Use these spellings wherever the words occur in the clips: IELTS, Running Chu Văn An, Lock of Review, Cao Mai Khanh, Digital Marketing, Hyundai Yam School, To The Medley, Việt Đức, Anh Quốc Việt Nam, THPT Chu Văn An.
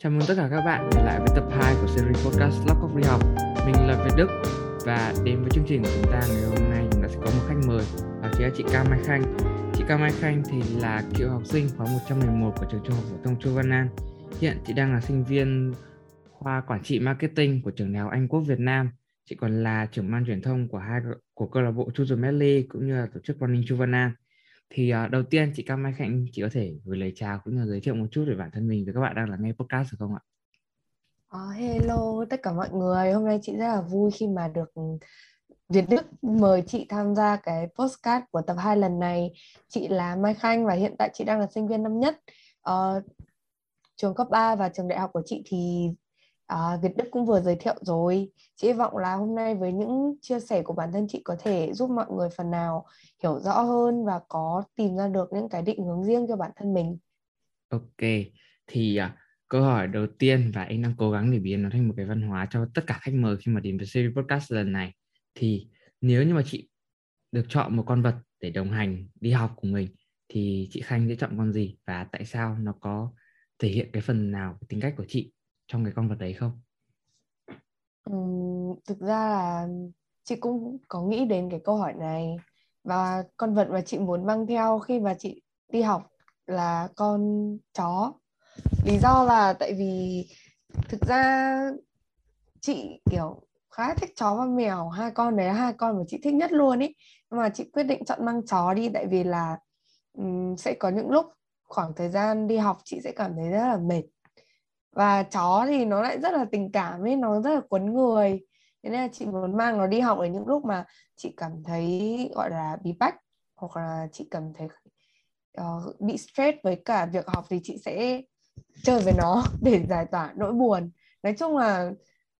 Chào mừng tất cả các bạn trở lại với tập 2 của series podcast Lock of Review. Mình là Việt Đức và đến với chương trình của chúng ta ngày hôm nay, chúng ta sẽ có một khách mời, đó chính là chị Cao Mai Khanh. Chị Cao Mai Khanh thì là cựu học sinh khóa 111 của trường Trung học phổ thông Chu Văn An. Hiện chị đang là sinh viên khoa Quản trị Marketing của trường Đại học Anh Quốc Việt Nam. Chị còn là trưởng ban truyền thông của câu lạc bộ To The Medley cũng như là tổ chức Running Chu Văn An. Thì đầu tiên chị Cao Mai Khanh, chị có thể gửi lời chào cũng như giới thiệu một chút về bản thân mình với các bạn đang là nghe podcast được không ạ? Hello tất cả mọi người, hôm nay chị rất là vui khi mà được Việt Đức mời chị tham gia cái podcast của tập 2 lần này. Chị là Mai Khanh và hiện tại chị đang là sinh viên năm nhất trường cấp 3 và trường đại học của chị thì Việt Đức cũng vừa giới thiệu rồi. Chị hy vọng là hôm nay với những chia sẻ của bản thân chị có thể giúp mọi người phần nào hiểu rõ hơn và có tìm ra được những cái định hướng riêng cho bản thân mình. Ok, thì câu hỏi đầu tiên, và anh đang cố gắng để biến nó thành một cái văn hóa cho tất cả khách mời khi mà đến với series podcast lần này, thì nếu như mà chị được chọn một con vật để đồng hành đi học của mình thì chị Khanh sẽ chọn con gì, và tại sao nó có thể hiện cái phần nào cái tính cách của chị trong cái con vật đấy không? Thực ra là chị cũng có nghĩ đến cái câu hỏi này, và con vật mà chị muốn mang theo khi mà chị đi học là con chó. Lý do là tại vì thực ra chị kiểu khá thích chó và mèo, hai con đấy là hai con mà chị thích nhất luôn ý. Nhưng mà chị quyết định chọn mang chó đi, tại vì là sẽ có những lúc khoảng thời gian đi học chị sẽ cảm thấy rất là mệt, và chó thì nó lại rất là tình cảm ấy, nó rất là cuốn người. Thế nên là chị muốn mang nó đi học ở những lúc mà chị cảm thấy gọi là bí bách, hoặc là chị cảm thấy bị stress với cả việc học thì chị sẽ chơi với nó để giải tỏa nỗi buồn. Nói chung là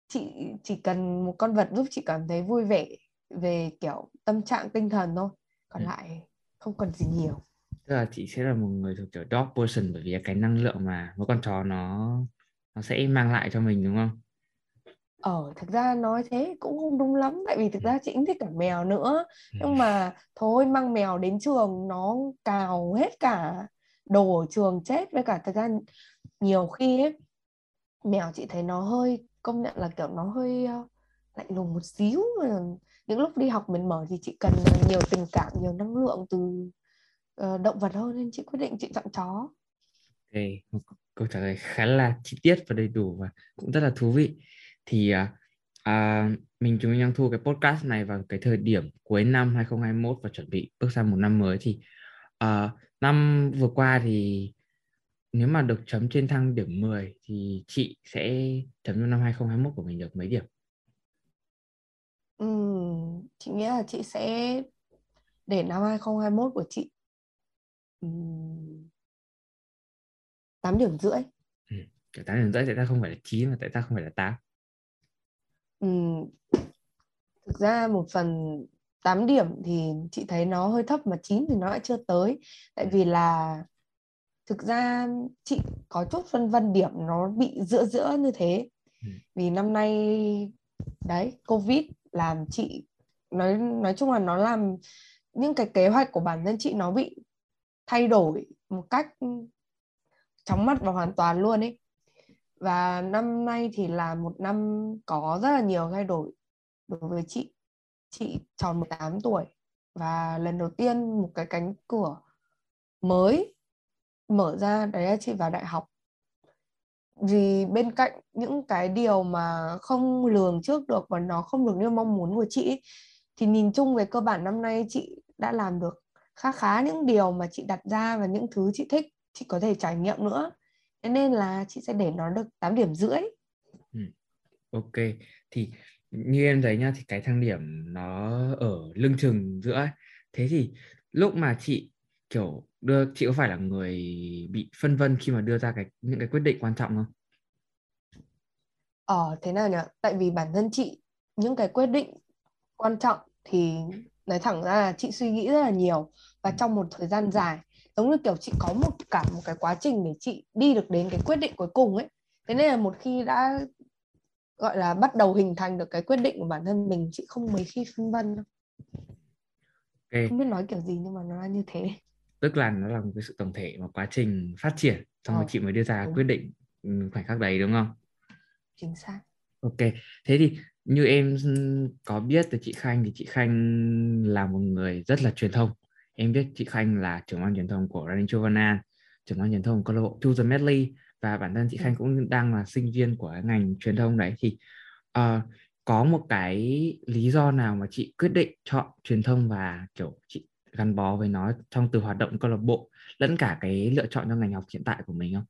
chị chỉ cần một con vật giúp chị cảm thấy vui vẻ về kiểu tâm trạng tinh thần thôi, còn lại không cần gì nhiều. Tức là chị sẽ là một người thuộc kiểu dog person, bởi vì cái năng lượng mà một con chó nó sẽ mang lại cho mình, đúng không? Thực ra nói thế cũng không đúng lắm, tại vì thực ra chị cũng thích cả mèo nữa. Nhưng mà thôi, mang mèo đến trường nó cào hết cả đồ ở trường chết. Với cả thực ra nhiều khi ấy, mèo chị thấy nó hơi, công nhận là kiểu nó hơi lạnh lùng một xíu. Những lúc đi học mệt mỏi thì chị cần nhiều tình cảm, nhiều năng lượng từ động vật hơn, nên chị quyết định chị chọn chó. Ok, một câu trả lời khá là chi tiết và đầy đủ và cũng rất là thú vị. Thì chúng mình đang thu cái podcast này vào cái thời điểm cuối năm 2021 và chuẩn bị bước sang một năm mới. Thì năm vừa qua thì nếu mà được chấm trên thang điểm 10 thì chị sẽ chấm cho năm 2021 của mình được mấy điểm? Chị nghĩ là chị sẽ để năm 2021 của chị 8 điểm rưỡi. 8 điểm rưỡi, tại sao không phải là 9 mà tại sao không phải là 8? Thực ra một phần 8 điểm thì chị thấy nó hơi thấp, mà 9 thì nó lại chưa tới. Tại vì là thực ra chị có chút phân vân điểm nó bị giữa như thế. Vì năm nay đấy, Covid làm chị nói chung là nó làm những cái kế hoạch của bản thân chị nó bị thay đổi một cách chóng mặt và hoàn toàn luôn ấy. Và năm nay thì là một năm có rất là nhiều thay đổi đối với chị. Chị tròn 18 tuổi và lần đầu tiên một cái cánh cửa mới mở ra, đấy là chị vào đại học. Vì bên cạnh những cái điều mà không lường trước được và nó không được như mong muốn của chị ấy, thì nhìn chung về cơ bản năm nay chị đã làm được khá những điều mà chị đặt ra và những thứ chị thích, chị có thể trải nghiệm nữa. Thế nên là chị sẽ để nó được 8 điểm rưỡi. Ok, thì như em thấy nhá, thì cái thang điểm nó ở lưng chừng giữa ấy. Thế thì lúc mà chị kiểu chị có phải là người bị phân vân khi mà đưa ra những cái quyết định quan trọng không? Thế nào nhỉ? Tại vì bản thân chị, những cái quyết định quan trọng thì nói thẳng ra là chị suy nghĩ rất là nhiều và trong một thời gian dài, giống như kiểu chị có cả một cái quá trình để chị đi được đến cái quyết định cuối cùng ấy. Thế nên là một khi đã gọi là bắt đầu hình thành được cái quyết định của bản thân mình, chị không mấy khi phân vân đâu. Okay. Không biết nói kiểu gì nhưng mà nó là như thế. Tức là nó là một cái sự tổng thể, một quá trình phát triển, xong rồi chị mới đưa ra quyết định khoảnh khắc đấy đúng không? Chính xác. Ok, thế thì như em có biết từ chị Khanh thì chị Khanh là một người rất là truyền thông. Em biết chị Khanh là trưởng ban truyền thông của Running Chu Văn An, trưởng ban truyền thông câu lạc bộ To The Medley, và bản thân chị Khanh cũng đang là sinh viên của ngành truyền thông đấy. Thì có một cái lý do nào mà chị quyết định chọn truyền thông và kiểu chị gắn bó với nó trong từ hoạt động câu lạc bộ lẫn cả cái lựa chọn trong ngành học hiện tại của mình không?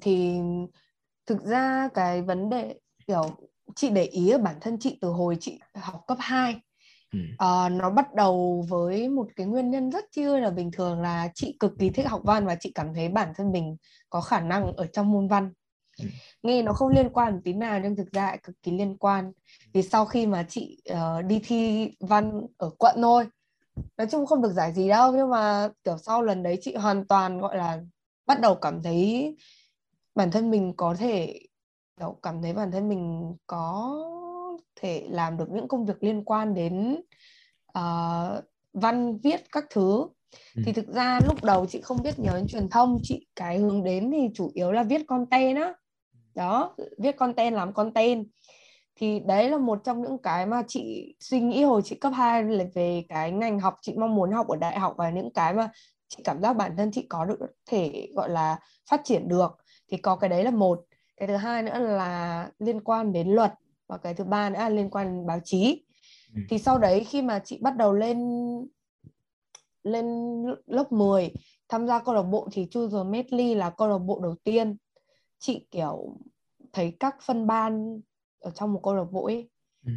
Thì thực ra cái vấn đề kiểu chị để ý ở bản thân chị từ hồi chị học cấp 2. Nó bắt đầu với một cái nguyên nhân rất chưa là bình thường, là chị cực kỳ thích học văn và chị cảm thấy bản thân mình có khả năng ở trong môn văn. Nghe nó không liên quan tí nào nhưng thực ra lại cực kỳ liên quan. Vì sau khi mà chị đi thi văn ở quận thôi, nói chung không được giải gì đâu, nhưng mà kiểu sau lần đấy chị hoàn toàn gọi là bắt đầu cảm thấy bản thân mình có thể làm được những công việc liên quan đến văn viết các thứ. Thì thực ra lúc đầu chị không biết nhiều đến truyền thông, chị cái hướng đến thì chủ yếu là viết content á. Đó, viết content, làm content. Thì đấy là một trong những cái mà chị suy nghĩ hồi chị cấp 2 là về cái ngành học chị mong muốn học ở đại học, và những cái mà chị cảm giác bản thân chị có được thể gọi là phát triển được. Thì có cái đấy là một. Cái thứ hai nữa là liên quan đến luật, và cái thứ ba nữa là liên quan đến báo chí. Thì sau đấy khi mà chị bắt đầu lên lớp 10 tham gia câu lạc bộ thì Chu Duy Mười là câu lạc bộ đầu tiên chị kiểu thấy các phân ban ở trong một câu lạc bộ ấy.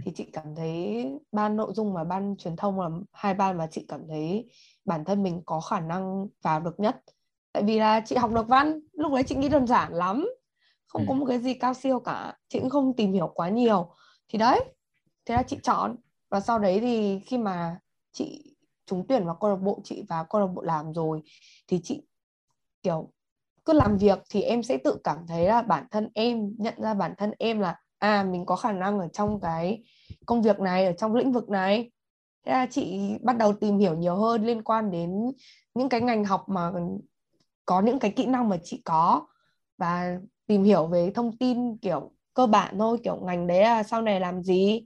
Thì chị cảm thấy ban nội dung và ban truyền thông là hai ban mà chị cảm thấy bản thân mình có khả năng vào được nhất. Tại vì là chị học được văn, lúc đấy chị nghĩ đơn giản lắm, không có một cái gì cao siêu cả, chị cũng không tìm hiểu quá nhiều. Thì đấy, thế là chị chọn. Và sau đấy thì khi mà chị trúng tuyển vào câu lạc bộ, chị vào câu lạc bộ làm rồi thì chị kiểu cứ làm việc thì em sẽ tự cảm thấy là bản thân em nhận ra bản thân em là mình có khả năng ở trong cái công việc này, ở trong lĩnh vực này. Thế là chị bắt đầu tìm hiểu nhiều hơn liên quan đến những cái ngành học mà có những cái kỹ năng mà chị có, và tìm hiểu về thông tin kiểu cơ bản thôi, kiểu ngành đấy là sau này làm gì,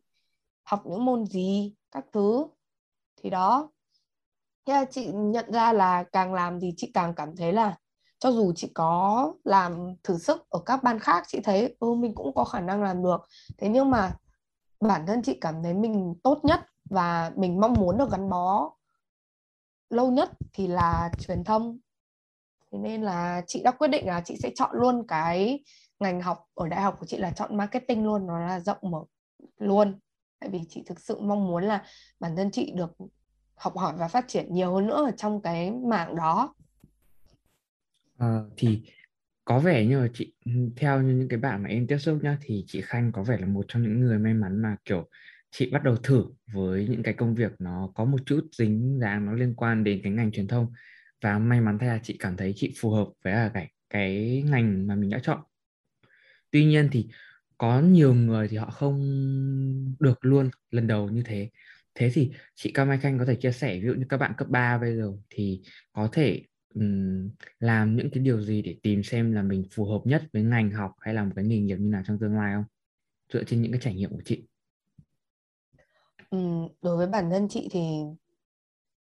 học những môn gì, các thứ. Thì đó, thế là chị nhận ra là càng làm thì chị càng cảm thấy là cho dù chị có làm thử sức ở các ban khác, chị thấy mình cũng có khả năng làm được. Thế nhưng mà bản thân chị cảm thấy mình tốt nhất và mình mong muốn được gắn bó lâu nhất thì là truyền thông. Thế nên là chị đã quyết định là chị sẽ chọn luôn cái ngành học ở đại học của chị là chọn marketing luôn, nó là rộng mở luôn. Tại vì chị thực sự mong muốn là bản thân chị được học hỏi và phát triển nhiều hơn nữa ở trong cái mảng đó. Thì có vẻ như là chị, theo như những cái bạn mà em tiếp xúc nhá, thì chị Khanh có vẻ là một trong những người may mắn mà kiểu chị bắt đầu thử với những cái công việc nó có một chút dính dáng, nó liên quan đến cái ngành truyền thông. Và may mắn thay là chị cảm thấy chị phù hợp với cái ngành mà mình đã chọn. Tuy nhiên thì có nhiều người thì họ không được luôn lần đầu như thế. Thế thì chị Cao Mai Khanh có thể chia sẻ, ví dụ như các bạn cấp 3 bây giờ thì có thể làm những cái điều gì để tìm xem là mình phù hợp nhất với ngành học hay là một cái nghề nghiệp như nào trong tương lai không? Dựa trên những cái trải nghiệm của chị. Đối với bản thân chị thì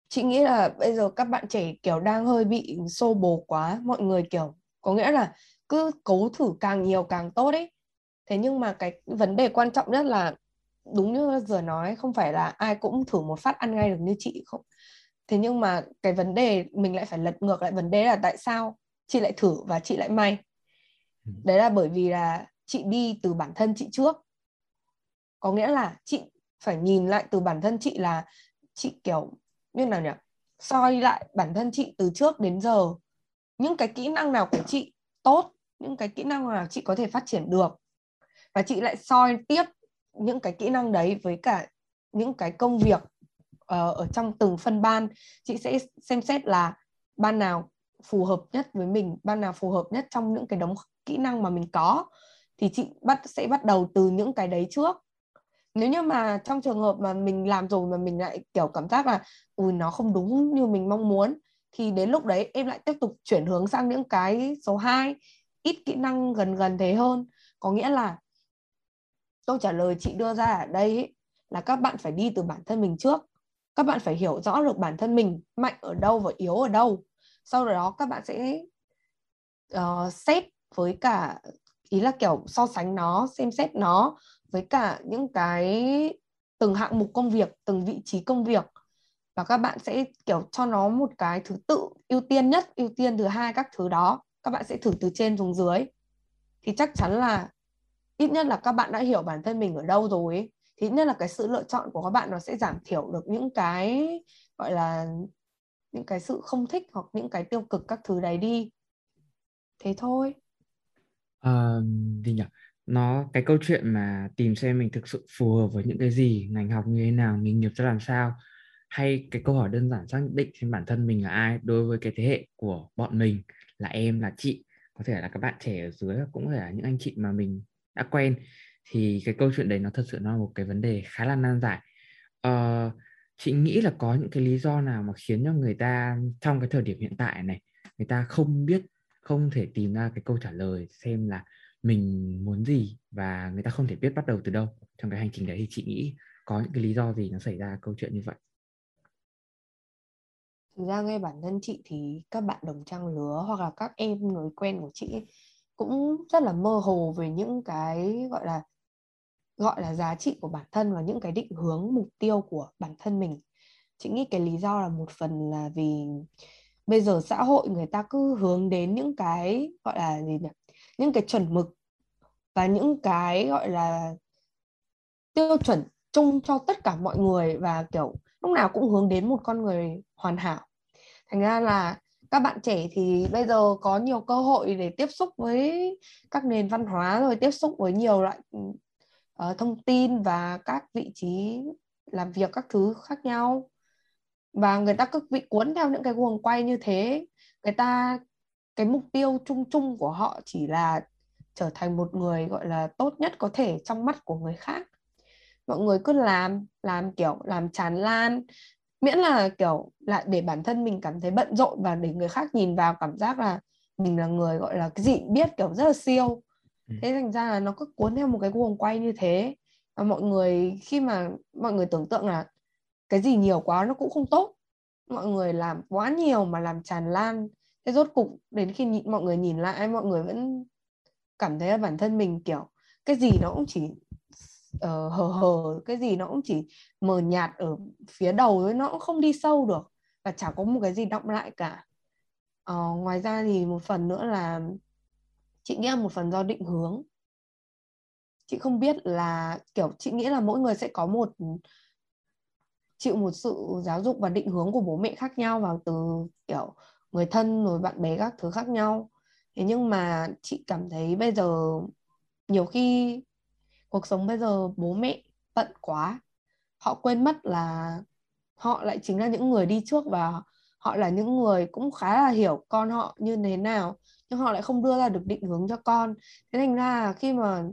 chị nghĩ là bây giờ các bạn trẻ kiểu đang hơi bị xô bồ quá. Mọi người kiểu có nghĩa là cứ cố thử càng nhiều càng tốt ấy. Thế nhưng mà cái vấn đề quan trọng nhất là, đúng như vừa nói, không phải là ai cũng thử một phát ăn ngay được như chị không. Thế nhưng mà cái vấn đề mình lại phải lật ngược lại, vấn đề là tại sao chị lại thử và chị lại may. Đấy là bởi vì là chị đi từ bản thân chị trước. Có nghĩa là chị phải nhìn lại từ bản thân chị, là chị kiểu như nào nhỉ, soi lại bản thân chị từ trước đến giờ, những cái kỹ năng nào của chị tốt, những cái kỹ năng nào chị có thể phát triển được, và chị lại soi tiếp những cái kỹ năng đấy với cả những cái công việc ở trong từng phân ban. Chị sẽ xem xét là ban nào phù hợp nhất với mình, ban nào phù hợp nhất trong những cái đống kỹ năng mà mình có, thì chị sẽ bắt đầu từ những cái đấy trước. Nếu như mà trong trường hợp mà mình làm rồi mà mình lại kiểu cảm giác là nó không đúng như mình mong muốn, thì đến lúc đấy em lại tiếp tục chuyển hướng sang những cái số 2, ít kỹ năng gần thế hơn. Có nghĩa là câu trả lời chị đưa ra ở đây ấy, là các bạn phải đi từ bản thân mình trước. Các bạn phải hiểu rõ được bản thân mình mạnh ở đâu và yếu ở đâu. Sau đó các bạn sẽ xét với cả, ý là kiểu so sánh nó, xem xét nó với cả những cái từng hạng mục công việc, từng vị trí công việc. Và các bạn sẽ kiểu cho nó một cái thứ tự ưu tiên nhất, ưu tiên thứ hai các thứ đó. Các bạn sẽ thử từ trên xuống dưới. Thì chắc chắn là ít nhất là các bạn đã hiểu bản thân mình ở đâu rồi ấy. Thì ít nhất là cái sự lựa chọn của các bạn nó sẽ giảm thiểu được những cái gọi là những cái sự không thích hoặc những cái tiêu cực các thứ đấy đi. Thế thôi. Thì nhỉ, nó cái câu chuyện mà tìm xem mình thực sự phù hợp với những cái gì, ngành học như thế nào, nghề nghiệp ra làm sao, hay cái câu hỏi đơn giản xác định xem bản thân mình là ai đối với cái thế hệ của bọn mình, là em, là chị, có thể là các bạn trẻ ở dưới, cũng có thể là những anh chị mà mình đã quen, thì cái câu chuyện đấy nó thật sự là một cái vấn đề khá là nan giải. Chị nghĩ là có những cái lý do nào mà khiến cho người ta trong cái thời điểm hiện tại này người ta không biết, không thể tìm ra cái câu trả lời xem là mình muốn gì, và người ta không thể biết bắt đầu từ đâu trong cái hành trình đấy, thì chị nghĩ có những cái lý do gì nó xảy ra câu chuyện như vậy? Thực ra ngay bản thân chị thì các bạn đồng trang lứa hoặc là các em người quen của chị cũng rất là mơ hồ về những cái gọi là giá trị của bản thân và những cái định hướng mục tiêu của bản thân mình. Chị nghĩ cái lý do là một phần là vì bây giờ xã hội người ta cứ hướng đến những cái gọi là gì nhỉ? Những cái chuẩn mực và những cái gọi là tiêu chuẩn chung cho tất cả mọi người, và kiểu lúc nào cũng hướng đến một con người hoàn hảo. Thành ra là các bạn trẻ thì bây giờ có nhiều cơ hội để tiếp xúc với các nền văn hóa, rồi tiếp xúc với nhiều loại thông tin và các vị trí làm việc các thứ khác nhau. Và người ta cứ bị cuốn theo những cái guồng quay như thế. Người ta, cái mục tiêu chung chung của họ chỉ là trở thành một người gọi là tốt nhất có thể trong mắt của người khác. Mọi người cứ làm kiểu làm tràn lan, miễn là kiểu là để bản thân mình cảm thấy bận rộn và để người khác nhìn vào cảm giác là mình là người gọi là cái gì cũng biết, kiểu rất là siêu. Thế thành ra là nó cứ cuốn theo một cái guồng quay như thế. Và mọi người, khi mà mọi người tưởng tượng là cái gì nhiều quá nó cũng không tốt, mọi người làm quá nhiều mà làm tràn lan, thế rốt cục đến khi mọi người nhìn lại, mọi người vẫn cảm thấy là bản thân mình kiểu cái gì nó cũng chỉ hờ, cái gì nó cũng chỉ mờ nhạt ở phía đầu ấy, nó cũng không đi sâu được và chả có một cái gì đọng lại cả. Ngoài ra thì một phần nữa là chị nghĩ là một phần do định hướng. Chị không biết là kiểu chị nghĩ là mỗi người sẽ có một chịu một sự giáo dục và định hướng của bố mẹ khác nhau, và từ kiểu người thân rồi bạn bè các thứ khác nhau. Thế nhưng mà chị cảm thấy bây giờ nhiều khi cuộc sống bây giờ bố mẹ bận quá, họ quên mất là họ lại chính là những người đi trước và họ là những người cũng khá là hiểu con họ như thế nào, nhưng họ lại không đưa ra được định hướng cho con. Thế thành ra khi mà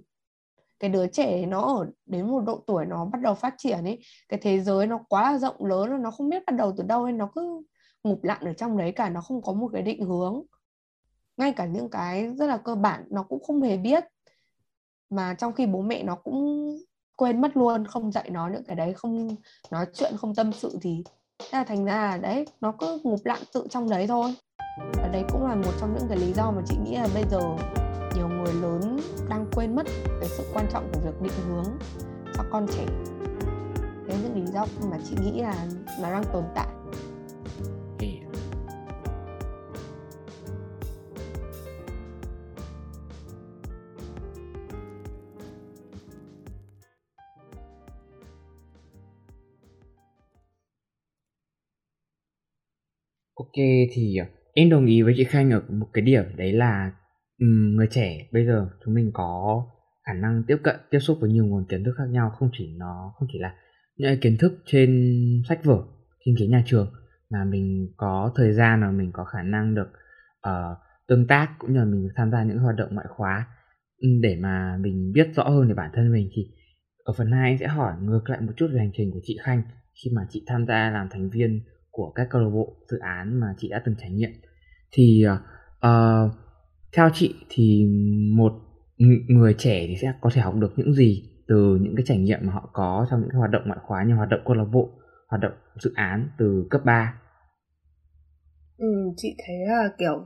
cái đứa trẻ nó ở đến một độ tuổi nó bắt đầu phát triển ấy, cái thế giới nó quá là rộng lớn, nó không biết bắt đầu từ đâu nên nó cứ ngụp lặn ở trong đấy cả, nó không có một cái định hướng. Ngay cả những cái rất là cơ bản nó cũng không hề biết, mà trong khi bố mẹ nó cũng quên mất luôn, không dạy nó những cái đấy, không nói chuyện, không tâm sự thì thành ra là đấy, nó cứ ngụp lặn tự trong đấy thôi. Và đấy cũng là một trong những cái lý do mà chị nghĩ là bây giờ nhiều người lớn đang quên mất cái sự quan trọng của việc định hướng cho con trẻ. Đấy là những lý do mà chị nghĩ là nó đang tồn tại. Ok, thì em đồng ý với chị Khanh ở một cái điểm, đấy là người trẻ bây giờ chúng mình có khả năng tiếp cận, tiếp xúc với nhiều nguồn kiến thức khác nhau, không chỉ là những kiến thức trên sách vở, trên ghế nhà trường, mà mình có thời gian và mình có khả năng được tương tác, cũng như là mình tham gia những hoạt động ngoại khóa để mà mình biết rõ hơn về bản thân mình. Thì ở phần 2 em sẽ hỏi ngược lại một chút về hành trình của chị Khanh khi mà chị tham gia làm thành viên của các câu lạc bộ dự án mà chị đã từng trải nghiệm. Thì theo chị thì một người trẻ thì sẽ có thể học được những gì từ những cái trải nghiệm mà họ có trong những cái hoạt động ngoại khóa như hoạt động câu lạc bộ, hoạt động dự án từ cấp 3? Chị thấy là kiểu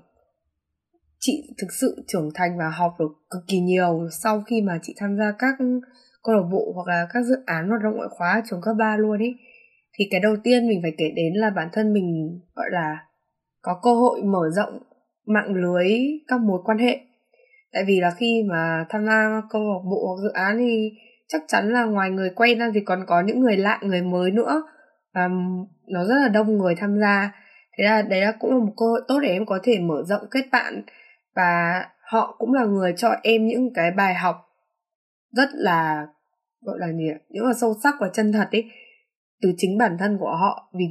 chị thực sự trưởng thành và học được cực kỳ nhiều sau khi mà chị tham gia các câu lạc bộ hoặc là các dự án hoạt động ngoại khóa ở trường cấp 3 luôn ý. Thì cái đầu tiên mình phải kể đến là bản thân mình gọi là có cơ hội mở rộng mạng lưới các mối quan hệ. Tại vì là khi mà tham gia câu lạc bộ hoặc dự án thì chắc chắn là ngoài người quen ra thì còn có những người lạ, người mới nữa. Và nó rất là đông người tham gia. Thế là đấy là cũng là một cơ hội tốt để em có thể mở rộng kết bạn. Và họ cũng là người cho em những cái bài học rất là gọi là gì ạ, những là sâu sắc và chân thật ấy, từ chính bản thân của họ, vì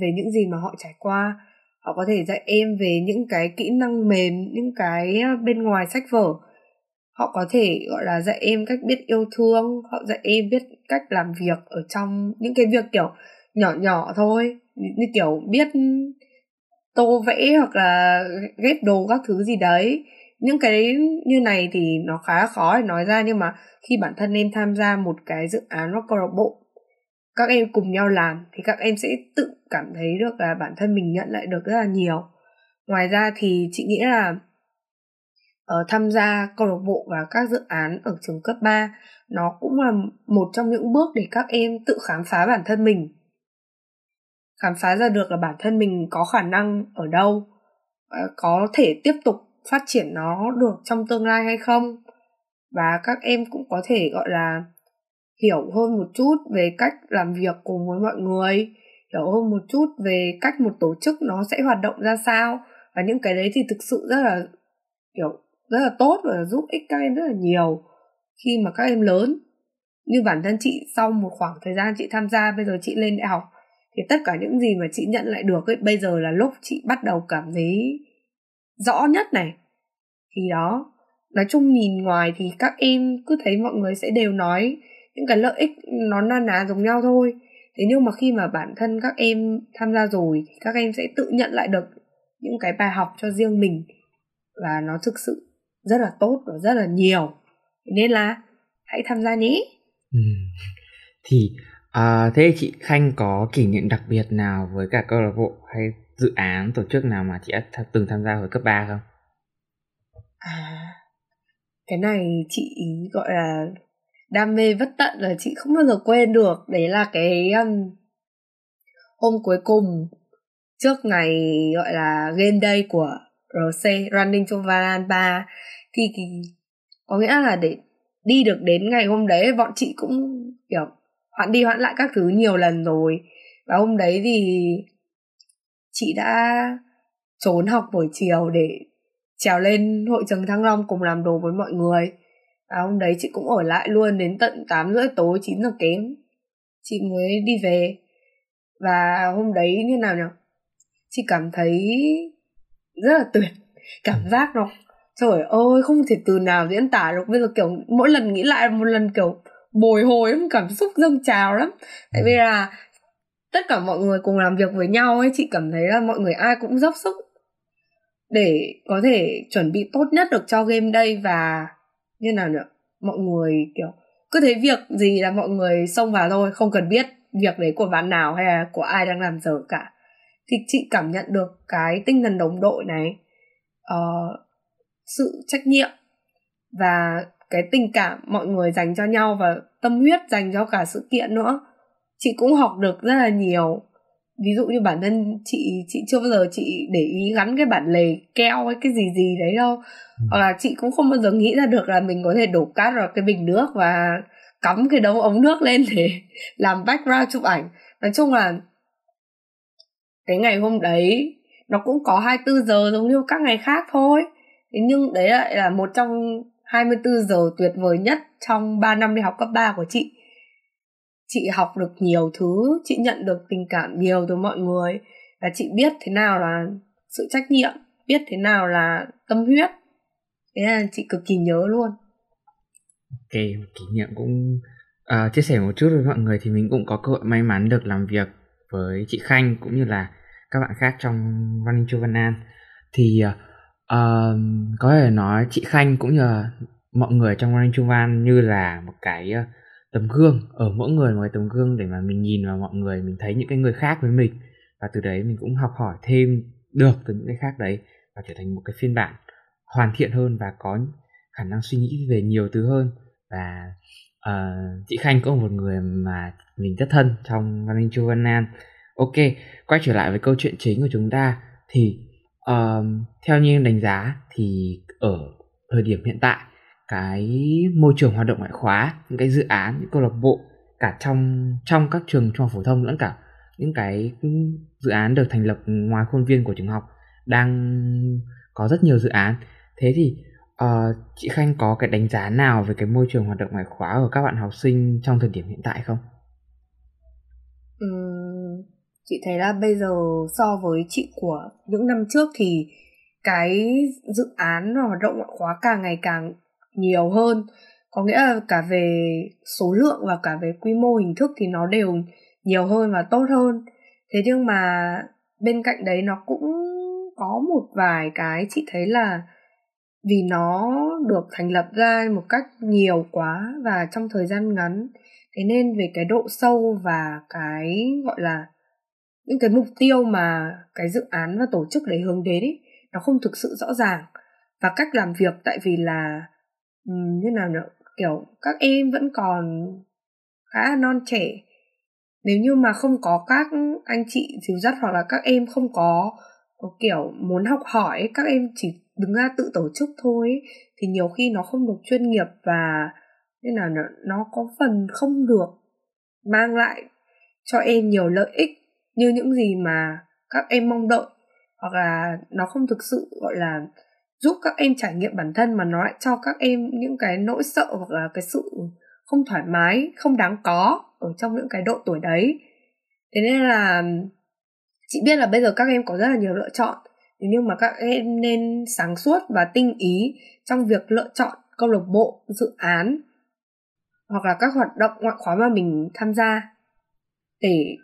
về những gì mà họ trải qua. Họ có thể dạy em về những cái kỹ năng mềm, những cái bên ngoài sách vở. Họ có thể gọi là dạy em cách biết yêu thương, họ dạy em biết cách làm việc ở trong những cái việc kiểu nhỏ nhỏ thôi, như kiểu biết tô vẽ hoặc là ghép đồ các thứ gì đấy. Những cái như này thì nó khá là khó để nói ra, nhưng mà khi bản thân em tham gia một cái dự án hoặc câu lạc bộ, các em cùng nhau làm thì các em sẽ tự cảm thấy được là bản thân mình nhận lại được rất là nhiều. Ngoài ra thì chị nghĩ là tham gia câu lạc bộ và các dự án ở trường cấp 3 nó cũng là một trong những bước để các em tự khám phá bản thân mình, khám phá ra được là bản thân mình có khả năng ở đâu, có thể tiếp tục phát triển nó được trong tương lai hay không. Và các em cũng có thể gọi là hiểu hơn một chút về cách làm việc cùng với mọi người, hiểu hơn một chút về cách một tổ chức nó sẽ hoạt động ra sao. Và những cái đấy thì thực sự rất là kiểu rất là tốt và giúp ích các em rất là nhiều khi mà các em lớn. Như bản thân chị, sau một khoảng thời gian chị tham gia, bây giờ chị lên đại học, thì tất cả những gì mà chị nhận lại được ấy, bây giờ là lúc chị bắt đầu cảm thấy rõ nhất này. Thì đó, nói chung nhìn ngoài thì các em cứ thấy mọi người sẽ đều nói những cái lợi ích nó na ná giống nhau thôi. Thế nhưng mà khi mà bản thân các em tham gia rồi thì các em sẽ tự nhận lại được những cái bài học cho riêng mình, và nó thực sự rất là tốt và rất là nhiều. Nên là hãy tham gia nhé. Thì thế chị Khanh có kỷ niệm đặc biệt nào với cả câu lạc bộ hay dự án tổ chức nào mà chị đã từng tham gia hồi cấp 3 không? Cái này chị gọi là đam mê bất tận là chị không bao giờ quên được. Đấy là cái hôm cuối cùng trước ngày gọi là game day của RC, Running Chu Văn An 3. Thì có nghĩa là để đi được đến ngày hôm đấy, bọn chị cũng kiểu hoãn đi hoãn lại các thứ nhiều lần rồi. Và hôm đấy thì chị đã trốn học buổi chiều để trèo lên hội trường Thăng Long cùng làm đồ với mọi người. Và hôm đấy chị cũng ở lại luôn đến tận 8:30 tối, 9 giờ kém chị mới đi về. Và hôm đấy như nào nhỉ, chị cảm thấy rất là tuyệt. Cảm giác nó trời ơi, không thể từ nào diễn tả được. Bây giờ kiểu mỗi lần nghĩ lại một lần kiểu bồi hồi lắm, cảm xúc dâng trào lắm. Tại vì là tất cả mọi người cùng làm việc với nhau ấy, chị cảm thấy là mọi người ai cũng dốc sức để có thể chuẩn bị tốt nhất được cho game day. Và như nào nữa, mọi người kiểu cứ thấy việc gì là mọi người xông vào thôi, không cần biết việc đấy của bạn nào hay là của ai đang làm giờ cả. Thì chị cảm nhận được cái tinh thần đồng đội này, sự trách nhiệm và cái tình cảm mọi người dành cho nhau và tâm huyết dành cho cả sự kiện nữa. Chị cũng học được rất là nhiều. Ví dụ như bản thân chị chưa bao giờ chị để ý gắn cái bản lề keo hay cái gì đấy đâu. Hoặc là chị cũng không bao giờ nghĩ ra được là mình có thể đổ cát vào cái bình nước và cắm cái đống ống nước lên để làm background chụp ảnh. Nói chung là cái ngày hôm đấy nó cũng có 24 giờ giống như các ngày khác thôi. Thế nhưng đấy lại là một trong 24 giờ tuyệt vời nhất trong 3 năm đi học cấp 3 của chị. Chị học được nhiều thứ, chị nhận được tình cảm nhiều từ mọi người, và chị biết thế nào là sự trách nhiệm, biết thế nào là tâm huyết. Thế là chị cực kỳ nhớ luôn. Ok, kỷ niệm cũng chia sẻ một chút với mọi người. Thì mình cũng có cơ hội may mắn được làm việc với chị Khanh cũng như là các bạn khác trong Running Chu Văn An. Thì có thể nói chị Khanh cũng như là mọi người trong Running Chu Văn An như là một cái tấm gương, ở mỗi người một cái tấm gương để mà mình nhìn vào mọi người, mình thấy những cái người khác với mình, và từ đấy mình cũng học hỏi thêm được từ những cái khác đấy và trở thành một cái phiên bản hoàn thiện hơn và có khả năng suy nghĩ về nhiều thứ hơn. Và chị Khanh cũng là một người mà mình rất thân trong Running Chu Văn An. Ok, quay trở lại với câu chuyện chính của chúng ta. Thì theo như đánh giá thì ở thời điểm hiện tại, cái môi trường hoạt động ngoại khóa, những cái dự án, những câu lạc bộ cả trong các trường trung học phổ thông lẫn cả những cái dự án được thành lập ngoài khuôn viên của trường học, đang có rất nhiều dự án. Thế thì chị Khanh có cái đánh giá nào về cái môi trường hoạt động ngoại khóa của các bạn học sinh trong thời điểm hiện tại không? Chị thấy là bây giờ so với chị của những năm trước thì cái dự án hoạt động ngoại khóa càng ngày càng nhiều hơn. Có nghĩa là cả về số lượng và cả về quy mô hình thức thì nó đều nhiều hơn và tốt hơn. Thế nhưng mà bên cạnh đấy nó cũng có một vài cái chị thấy là vì nó được thành lập ra một cách nhiều quá và trong thời gian ngắn, thế nên về cái độ sâu và cái gọi là những cái mục tiêu mà cái dự án và tổ chức để hướng đến ấy, nó không thực sự rõ ràng. Và cách làm việc, tại vì là như nào nữa, kiểu các em vẫn còn khá là non trẻ. Nếu như mà không có các anh chị dìu dắt hoặc là các em không có kiểu muốn học hỏi ấy, các em chỉ đứng ra tự tổ chức thôi ấy, thì nhiều khi nó không được chuyên nghiệp và như nào nữa, nó có phần không được mang lại cho em nhiều lợi ích như những gì mà các em mong đợi, hoặc là nó không thực sự gọi là giúp các em trải nghiệm bản thân, mà nó lại cho các em những cái nỗi sợ hoặc là cái sự không thoải mái, không đáng có ở trong những cái độ tuổi đấy. Thế nên là chị biết là bây giờ các em có rất là nhiều lựa chọn, nhưng mà các em nên sáng suốt và tinh ý trong việc lựa chọn câu lạc bộ, dự án hoặc là các hoạt động ngoại khóa mà mình tham gia, để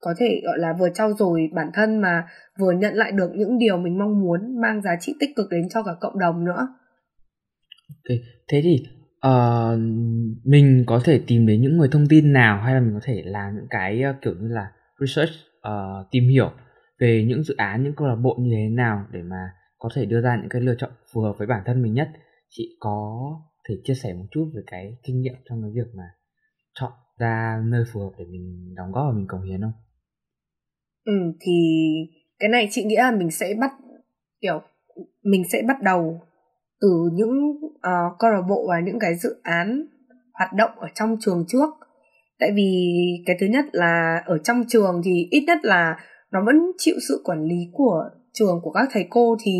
có thể gọi là vừa trau dồi bản thân mà vừa nhận lại được những điều mình mong muốn, mang giá trị tích cực đến cho cả cộng đồng nữa. Okay. Thế thì mình có thể tìm đến những người thông tin nào, hay là mình có thể làm những cái kiểu như là research, tìm hiểu về những dự án, những câu lạc bộ như thế nào để mà có thể đưa ra những cái lựa chọn phù hợp với bản thân mình nhất? Chị có thể chia sẻ một chút về cái kinh nghiệm trong cái việc mà chọn ra nơi phù hợp để mình đóng góp và mình cống hiến không? Thì cái này chị nghĩ là mình sẽ bắt đầu từ những câu lạc bộ và những cái dự án hoạt động ở trong trường trước. Tại vì cái thứ nhất là ở trong trường thì ít nhất là nó vẫn chịu sự quản lý của trường, của các thầy cô, thì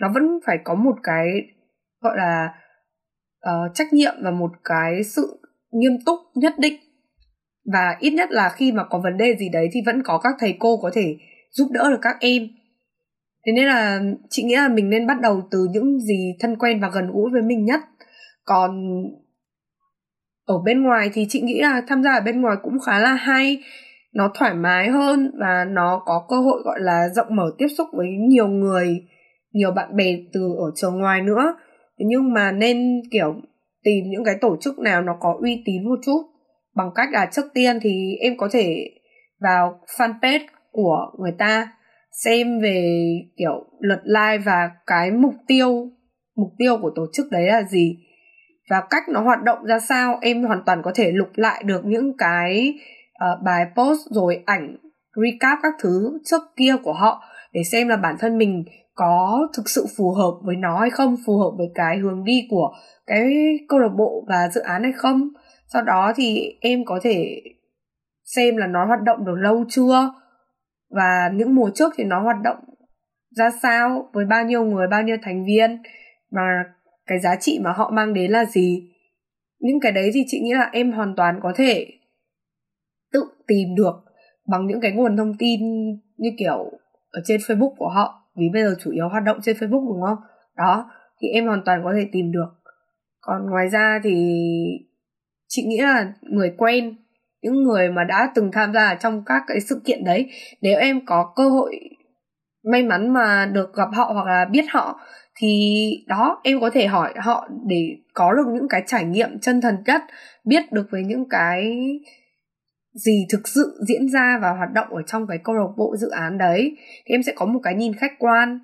nó vẫn phải có một cái gọi là trách nhiệm và một cái sự nghiêm túc nhất định. Và ít nhất là khi mà có vấn đề gì đấy thì vẫn có các thầy cô có thể giúp đỡ được các em. Thế nên là chị nghĩ là mình nên bắt đầu từ những gì thân quen và gần gũi với mình nhất. Còn ở bên ngoài thì chị nghĩ là tham gia ở bên ngoài cũng khá là hay, nó thoải mái hơn và nó có cơ hội gọi là rộng mở, tiếp xúc với nhiều người, nhiều bạn bè từ ở trường ngoài nữa. Nhưng mà nên kiểu tìm những cái tổ chức nào nó có uy tín một chút, bằng cách là trước tiên thì em có thể vào fanpage của người ta xem về kiểu lượt like và cái mục tiêu của tổ chức đấy là gì và cách nó hoạt động ra sao. Em hoàn toàn có thể lục lại được những cái bài post rồi ảnh recap các thứ trước kia của họ để xem là bản thân mình có thực sự phù hợp với nó hay không, phù hợp với cái hướng đi của cái câu lạc bộ và dự án hay không. Sau đó thì em có thể xem là nó hoạt động được lâu chưa và những mùa trước thì nó hoạt động ra sao, với bao nhiêu người, bao nhiêu thành viên, mà cái giá trị mà họ mang đến là gì. Những cái đấy thì chị nghĩ là em hoàn toàn có thể tự tìm được bằng những cái nguồn thông tin như kiểu ở trên Facebook của họ, vì bây giờ chủ yếu hoạt động trên Facebook đúng không? Đó, thì em hoàn toàn có thể tìm được. Còn ngoài ra thì chị nghĩ là người quen, những người mà đã từng tham gia trong các cái sự kiện đấy, nếu em có cơ hội may mắn mà được gặp họ hoặc là biết họ, thì đó, em có thể hỏi họ để có được những cái trải nghiệm chân thật nhất, biết được về những cái gì thực sự diễn ra và hoạt động ở trong cái câu lạc bộ dự án đấy, thì em sẽ có một cái nhìn khách quan.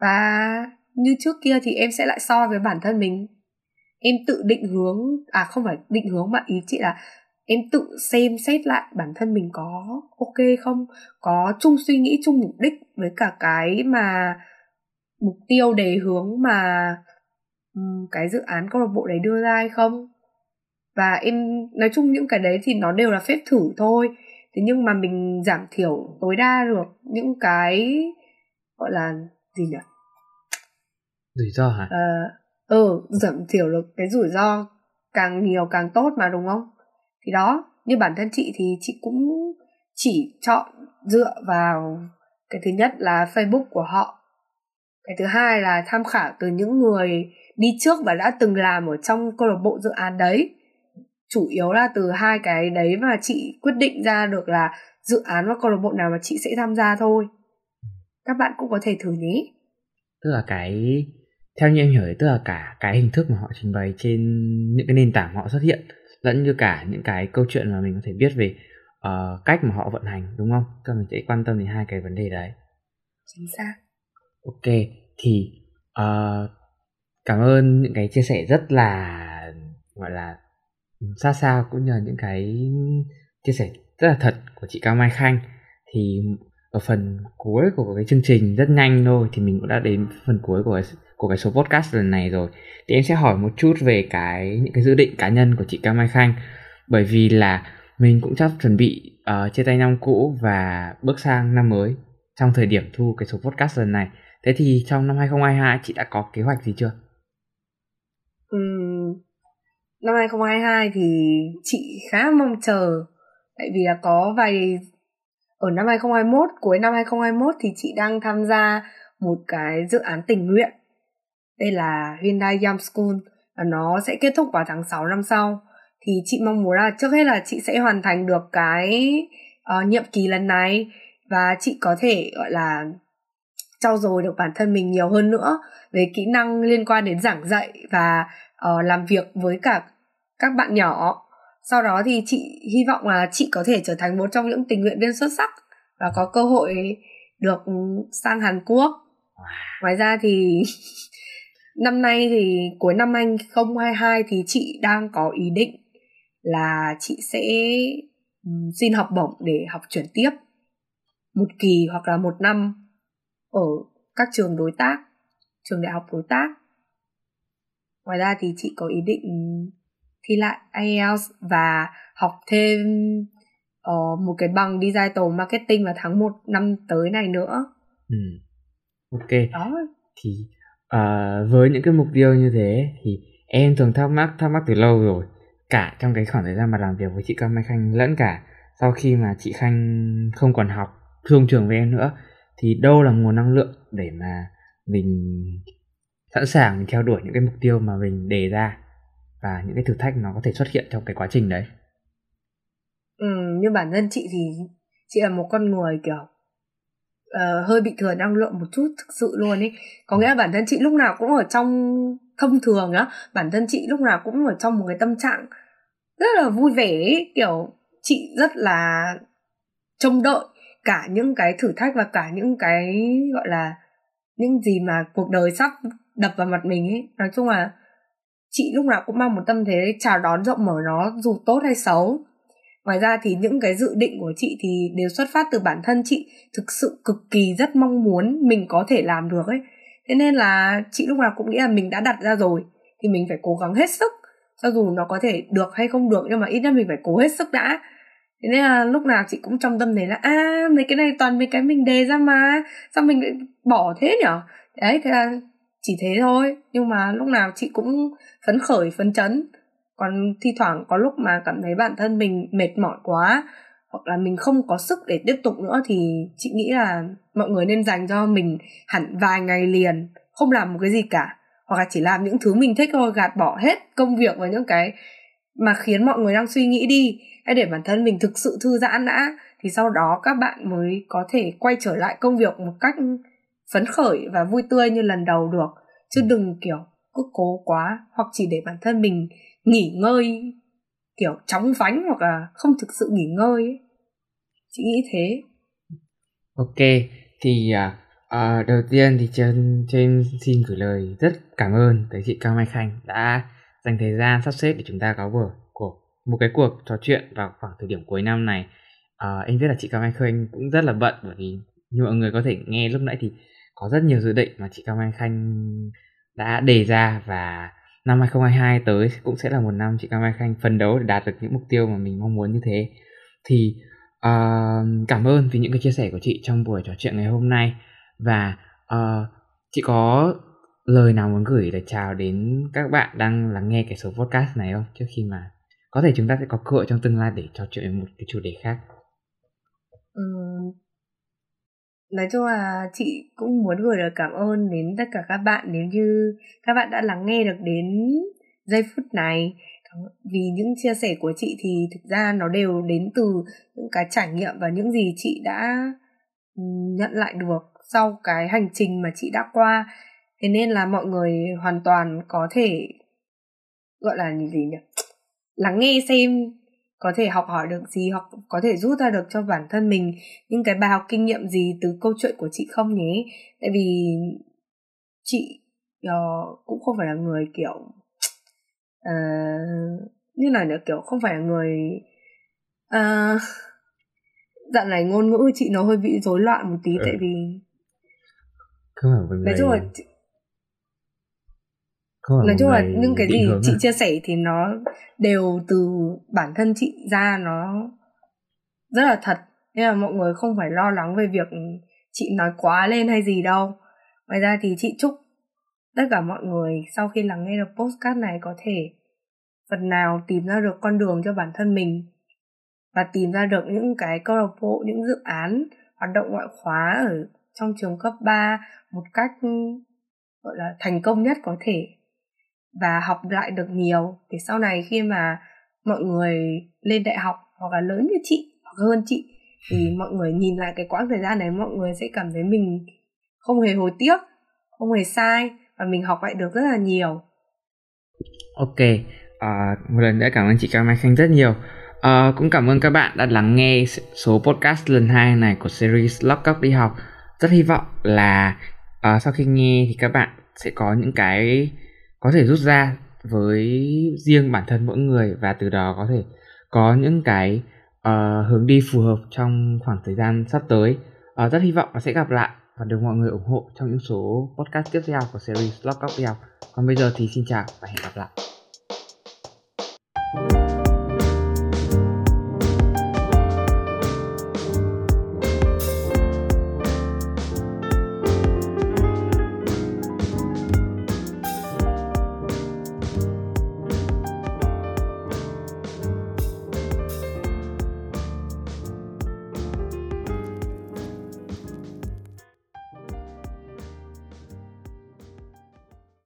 Và như trước kia thì em sẽ lại so với bản thân mình. Em tự định hướng, không phải định hướng mà ý chị là em tự xem xét lại bản thân mình có ok không, có chung suy nghĩ, chung mục đích với cả cái mà mục tiêu đề hướng mà cái dự án câu lạc bộ đấy đưa ra hay không. Và em nói chung những cái đấy thì nó đều là phép thử thôi. Thế nhưng mà mình giảm thiểu tối đa được những cái gọi là gì nhỉ? Rủi ro hả? Giảm thiểu được cái rủi ro càng nhiều càng tốt mà, đúng không? Thì đó, như bản thân chị thì chị cũng chỉ chọn dựa vào cái thứ nhất là Facebook của họ, cái thứ hai là tham khảo từ những người đi trước và đã từng làm ở trong câu lạc bộ dự án đấy. Chủ yếu là từ hai cái đấy mà chị quyết định ra được là dự án và câu lạc bộ nào mà chị sẽ tham gia thôi. Các bạn cũng có thể thử nhé. Tức là cái, theo như em hiểu, tức là cả cái hình thức mà họ trình bày trên những cái nền tảng họ xuất hiện, lẫn như cả những cái câu chuyện mà mình có thể biết về cách mà họ vận hành, đúng không? Tức là mình sẽ quan tâm đến hai cái vấn đề đấy. Chính xác. Ok, thì cảm ơn những cái chia sẻ rất là gọi là xa xa, cũng nhờ những cái chia sẻ rất là thật của chị Cao Mai Khanh. Thì ở phần cuối của cái chương trình rất nhanh thôi, thì mình cũng đã đến phần cuối của cái số podcast lần này rồi. Thì em sẽ hỏi một chút về những cái dự định cá nhân của chị Cao Mai Khanh, bởi vì là mình cũng sắp chuẩn bị chia tay năm cũ và bước sang năm mới trong thời điểm thu cái số podcast lần này. Thế thì trong năm 2022 chị đã có kế hoạch gì chưa? Năm 2022 thì chị khá mong chờ, tại vì là có vài ở năm 2021, cuối năm 2021 thì chị đang tham gia một cái dự án tình nguyện tên là Hyundai Yam School, và nó sẽ kết thúc vào tháng 6 năm sau. Thì chị mong muốn là trước hết là chị sẽ hoàn thành được cái nhiệm kỳ lần này, và chị có thể gọi là trau dồi được bản thân mình nhiều hơn nữa về kỹ năng liên quan đến giảng dạy và làm việc với cả các bạn nhỏ. Sau đó thì chị hy vọng là chị có thể trở thành một trong những tình nguyện viên xuất sắc và có cơ hội được sang Hàn Quốc. Ngoài ra thì năm nay thì cuối năm 2022 thì chị đang có ý định là chị sẽ xin học bổng để học chuyển tiếp một kỳ hoặc là một năm ở các trường đối tác, trường đại học đối tác. Ngoài ra thì chị có ý định thi lại IELTS và học thêm một cái bằng Digital Marketing vào tháng 1 năm tới này nữa. Ok. Đó. Thì với những cái mục tiêu như thế thì em thường thắc mắc từ lâu rồi, cả trong cái khoảng thời gian mà làm việc với chị Cao Mai Khanh lẫn cả sau khi mà chị Khanh không còn học chung trường với em nữa, thì đâu là nguồn năng lượng để mà mình sẵn sàng mình theo đuổi những cái mục tiêu mà mình đề ra và những cái thử thách nó có thể xuất hiện trong cái quá trình đấy? Như bản thân chị thì chị là một con người kiểu hơi bị thừa năng lượng một chút, thực sự luôn ấy. Có nghĩa là bản thân chị lúc nào cũng ở trong thông thường á, bản thân chị lúc nào cũng ở trong một cái tâm trạng rất là vui vẻ ấy. Kiểu chị rất là trông đợi cả những cái thử thách và cả những cái gọi là những gì mà cuộc đời sắp đập vào mặt mình ấy. Nói chung là chị lúc nào cũng mang một tâm thế chào đón rộng mở nó, dù tốt hay xấu. Ngoài ra thì những cái dự định của chị thì đều xuất phát từ bản thân chị thực sự cực kỳ rất mong muốn mình có thể làm được ấy. Thế nên là chị lúc nào cũng nghĩ là mình đã đặt ra rồi thì mình phải cố gắng hết sức, cho dù nó có thể được hay không được, nhưng mà ít nhất mình phải cố hết sức đã. Thế nên là lúc nào chị cũng trong tâm thế là mấy cái này toàn mấy cái mình đề ra mà, sao mình lại bỏ thế nhở? Đấy, thế là chỉ thế thôi. Nhưng mà lúc nào chị cũng phấn khởi, phấn chấn. Còn thi thoảng có lúc mà cảm thấy bản thân mình mệt mỏi quá hoặc là mình không có sức để tiếp tục nữa, thì chị nghĩ là mọi người nên dành cho mình hẳn vài ngày liền không làm một cái gì cả, hoặc là chỉ làm những thứ mình thích thôi, gạt bỏ hết công việc và những cái mà khiến mọi người đang suy nghĩ đi. Hãy để bản thân mình thực sự thư giãn đã, thì sau đó các bạn mới có thể quay trở lại công việc một cách phấn khởi và vui tươi như lần đầu được, chứ đừng kiểu cứ cố quá, hoặc chỉ để bản thân mình nghỉ ngơi kiểu chóng vánh hoặc là không thực sự nghỉ ngơi ấy. Chị nghĩ thế. Ok, thì đầu tiên thì James xin gửi lời rất cảm ơn tới chị Cao Mai Khanh đã dành thời gian sắp xếp để chúng ta có một cái cuộc trò chuyện vào khoảng thời điểm cuối năm này. Anh biết là chị Cao Mai Khanh cũng rất là bận, bởi vì như mọi người có thể nghe lúc nãy thì có rất nhiều dự định mà chị Cao Mai Khanh đã đề ra, và năm 2022 tới cũng sẽ là một năm chị Cao Mai Khanh phấn đấu để đạt được những mục tiêu mà mình mong muốn như thế. Thì cảm ơn vì những cái chia sẻ của chị trong buổi trò chuyện ngày hôm nay. Và chị có lời nào muốn gửi để chào đến các bạn đang lắng nghe cái số podcast này không, trước khi mà có thể chúng ta sẽ có cơ hội trong tương lai để trò chuyện về một cái chủ đề khác? Nói chung là chị cũng muốn gửi lời cảm ơn đến tất cả các bạn, nếu như các bạn đã lắng nghe được đến giây phút này. Vì những chia sẻ của chị thì thực ra nó đều đến từ những cái trải nghiệm và những gì chị đã nhận lại được sau cái hành trình mà chị đã qua. Thế nên là mọi người hoàn toàn có thể gọi là lắng nghe xem có thể học hỏi được gì, hoặc có thể rút ra được cho bản thân mình những cái bài học kinh nghiệm gì từ câu chuyện của chị không nhé. Tại vì chị cũng không phải là người kiểu không phải là người dạo này ngôn ngữ chị nó hơi bị rối loạn một tí. Tại vì nói chung là những cái gì chị chia sẻ thì nó đều từ bản thân chị ra, nó rất là thật, nên là mọi người không phải lo lắng về việc chị nói quá lên hay gì đâu. Ngoài ra thì chị chúc tất cả mọi người sau khi lắng nghe được podcast này có thể phần nào tìm ra được con đường cho bản thân mình, và tìm ra được những cái câu lạc bộ, những dự án hoạt động ngoại khóa ở trong trường cấp 3 một cách gọi là thành công nhất có thể, và học lại được nhiều để sau này khi mà mọi người lên đại học hoặc là lớn như chị hoặc hơn chị thì mọi người nhìn lại cái quãng thời gian đấy, mọi người sẽ cảm thấy mình không hề hối tiếc, không hề sai, và mình học lại được rất là nhiều. Ok, một lần nữa cảm ơn chị Cao Mai Khanh rất nhiều. Cũng cảm ơn các bạn đã lắng nghe số podcast lần 2 này của series Lock Up Đi Học. Rất hy vọng là sau khi nghe thì các bạn sẽ có những cái có thể rút ra với riêng bản thân mỗi người, và từ đó có thể có những cái hướng đi phù hợp trong khoảng thời gian sắp tới. Rất hy vọng là sẽ gặp lại và được mọi người ủng hộ trong những số podcast tiếp theo của series Lock Up Đi Học. Còn bây giờ thì xin chào và hẹn gặp lại.